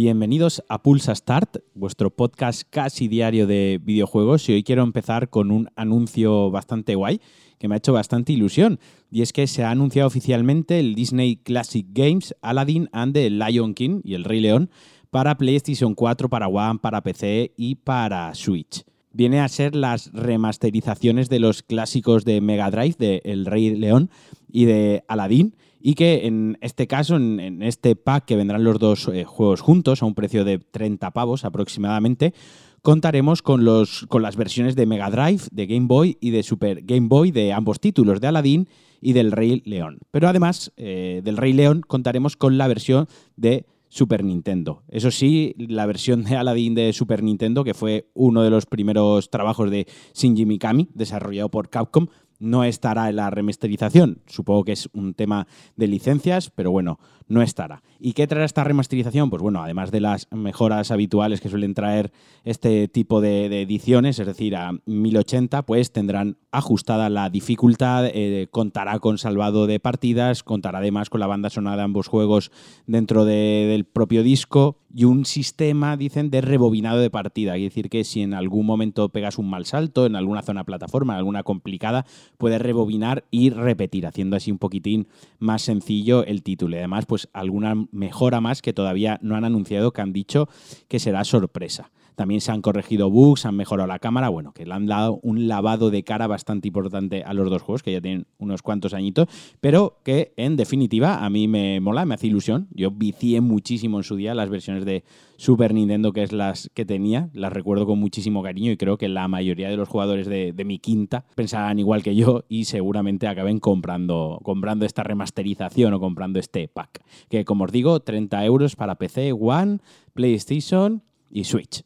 Bienvenidos a Pulsa Start, vuestro podcast casi diario de videojuegos, y hoy quiero empezar con un anuncio bastante guay que me ha hecho bastante ilusión, y es que se ha anunciado oficialmente el Disney Classic Games, Aladdin and the Lion King y el Rey León para PlayStation 4, para One, para PC y para Switch. Viene a ser las remasterizaciones de los clásicos de Mega Drive, de El Rey León y de Aladdin, y que en este caso, en este pack que vendrán los dos juegos juntos a un precio de 30 pavos aproximadamente, contaremos con las versiones de Mega Drive, de Game Boy y de Super Game Boy de ambos títulos, de Aladdin y del Rey León. Pero además del Rey León contaremos con la versión de Super Nintendo. Eso sí, la versión de Aladdin de Super Nintendo, que fue uno de los primeros trabajos de Shinji Mikami, desarrollado por Capcom, no estará en la remasterización. Supongo que es un tema de licencias, pero bueno, no estará. ¿Y qué traerá esta remasterización? Pues bueno, además de las mejoras habituales que suelen traer este tipo de ediciones, es decir, a 1080, pues tendrán ajustada la dificultad, contará con salvado de partidas, contará además con la banda sonora de ambos juegos dentro del propio disco y un sistema, dicen, de rebobinado de partida. Es decir, que si en algún momento pegas un mal salto, en alguna zona plataforma, en alguna complicada, puedes rebobinar y repetir, haciendo así un poquitín más sencillo el título. Y además, pues alguna mejora más que todavía no han anunciado, que han dicho que será sorpresa. También se han corregido bugs, han mejorado la cámara, bueno, que le han dado un lavado de cara bastante importante a los dos juegos, que ya tienen unos cuantos añitos, pero que, en definitiva, a mí me mola, me hace ilusión. Yo vicié muchísimo en su día las versiones de Super Nintendo, que es las que tenía, las recuerdo con muchísimo cariño, y creo que la mayoría de los jugadores de mi quinta pensarán igual que yo y seguramente acaben comprando esta remasterización o comprando este pack, que, como os digo, 30 euros para PC, One, PlayStation y Switch.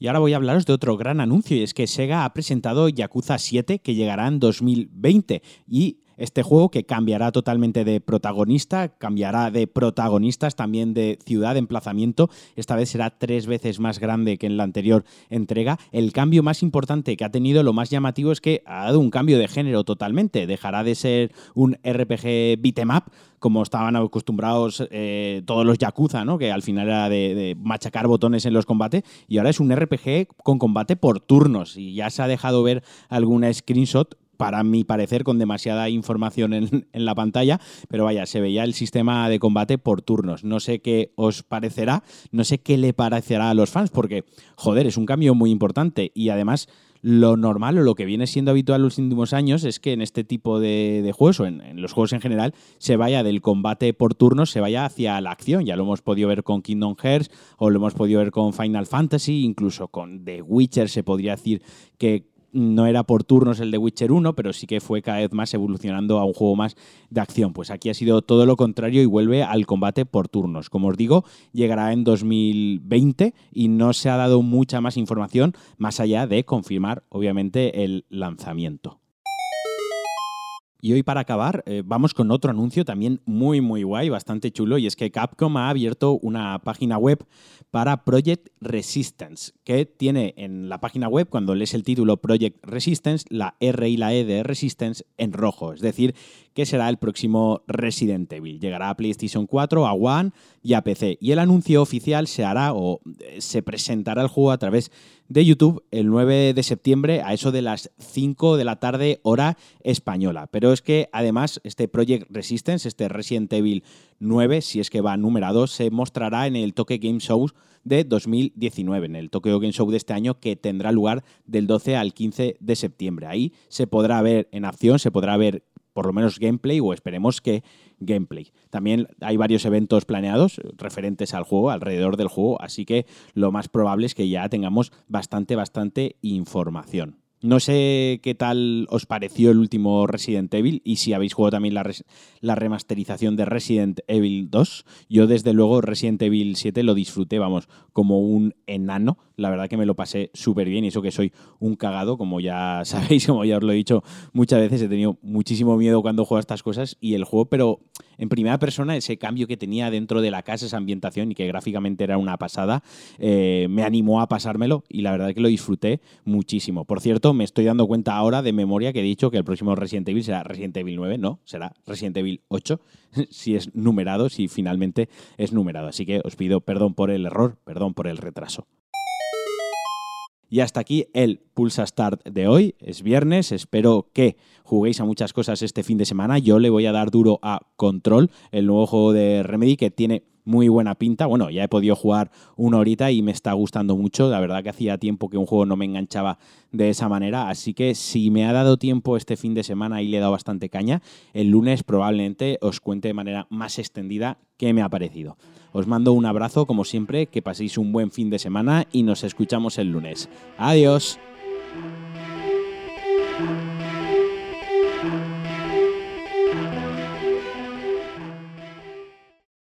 Y ahora voy a hablaros de otro gran anuncio, y es que SEGA ha presentado Yakuza 7, que llegará en 2020, y este juego, que cambiará totalmente de protagonista, cambiará de protagonistas, también de ciudad, de emplazamiento, esta vez será 3 veces más grande que en la anterior entrega. El cambio más importante que ha tenido, lo más llamativo, es que ha dado un cambio de género totalmente. Dejará de ser un RPG beat'em up, como estaban acostumbrados todos los Yakuza, ¿no? Que al final era de machacar botones en los combates, y ahora es un RPG con combate por turnos, y ya se ha dejado ver alguna screenshot, para mi parecer, con demasiada información en la pantalla, pero vaya, se veía el sistema de combate por turnos. No sé qué os parecerá, no sé qué le parecerá a los fans, porque, joder, es un cambio muy importante, y además lo normal o lo que viene siendo habitual los últimos años es que en este tipo de juegos, o en los juegos en general, se vaya del combate por turnos, se vaya hacia la acción. Ya lo hemos podido ver con Kingdom Hearts, o lo hemos podido ver con Final Fantasy, incluso con The Witcher se podría decir que no era por turnos el de Witcher 1, pero sí que fue cada vez más evolucionando a un juego más de acción. Pues aquí ha sido todo lo contrario y vuelve al combate por turnos. Como os digo, llegará en 2020 y no se ha dado mucha más información, más allá de confirmar, obviamente, el lanzamiento. Y hoy, para acabar, vamos con otro anuncio también muy, muy guay, bastante chulo, y es que Capcom ha abierto una página web para Project Resistance, que tiene en la página web, cuando lees el título Project Resistance, la R y la E de Resistance en rojo. Es decir, que será el próximo Resident Evil. Llegará a PlayStation 4, a One y a PC. Y el anuncio oficial se hará, o se presentará el juego a través de YouTube el 9 de septiembre a eso de las 5 de la tarde hora española. Pero es que además este Project Resistance, este Resident Evil 9, si es que va numerado, se mostrará en el Tokyo Game Show de 2019, en el Tokyo Game Show de este año, que tendrá lugar del 12 al 15 de septiembre. Ahí se podrá ver en acción, se podrá ver por lo menos gameplay, o esperemos que gameplay. También hay varios eventos planeados referentes al juego, alrededor del juego, así que lo más probable es que ya tengamos bastante información. No sé qué tal os pareció el último Resident Evil y si habéis jugado también la remasterización de Resident Evil 2. Yo, desde luego, Resident Evil 7 lo disfruté, vamos, como un enano. la verdad que me lo pasé súper bien, y eso que soy un cagado, como ya sabéis, como ya os lo he dicho muchas veces, he tenido muchísimo miedo cuando juego a estas cosas, y el juego, pero en primera persona, ese cambio que tenía dentro de la casa, esa ambientación, y que gráficamente era una pasada, me animó a pasármelo, y la verdad que lo disfruté muchísimo. Por cierto, me estoy dando cuenta ahora de memoria que he dicho que el próximo Resident Evil será Resident Evil 9, no, será Resident Evil 8, si es numerado, si finalmente es numerado. Así que os pido perdón por el error, perdón por el retraso. Y hasta aquí el Pulsa Start de hoy. Es viernes, espero que juguéis a muchas cosas este fin de semana. Yo le voy a dar duro a Control, el nuevo juego de Remedy, que tiene muy buena pinta. Bueno, ya he podido jugar una horita y me está gustando mucho. La verdad que hacía tiempo que un juego no me enganchaba de esa manera. Así que si me ha dado tiempo este fin de semana y le he dado bastante caña, el lunes probablemente os cuente de manera más extendida qué me ha parecido. Os mando un abrazo, como siempre, que paséis un buen fin de semana y nos escuchamos el lunes. ¡Adiós!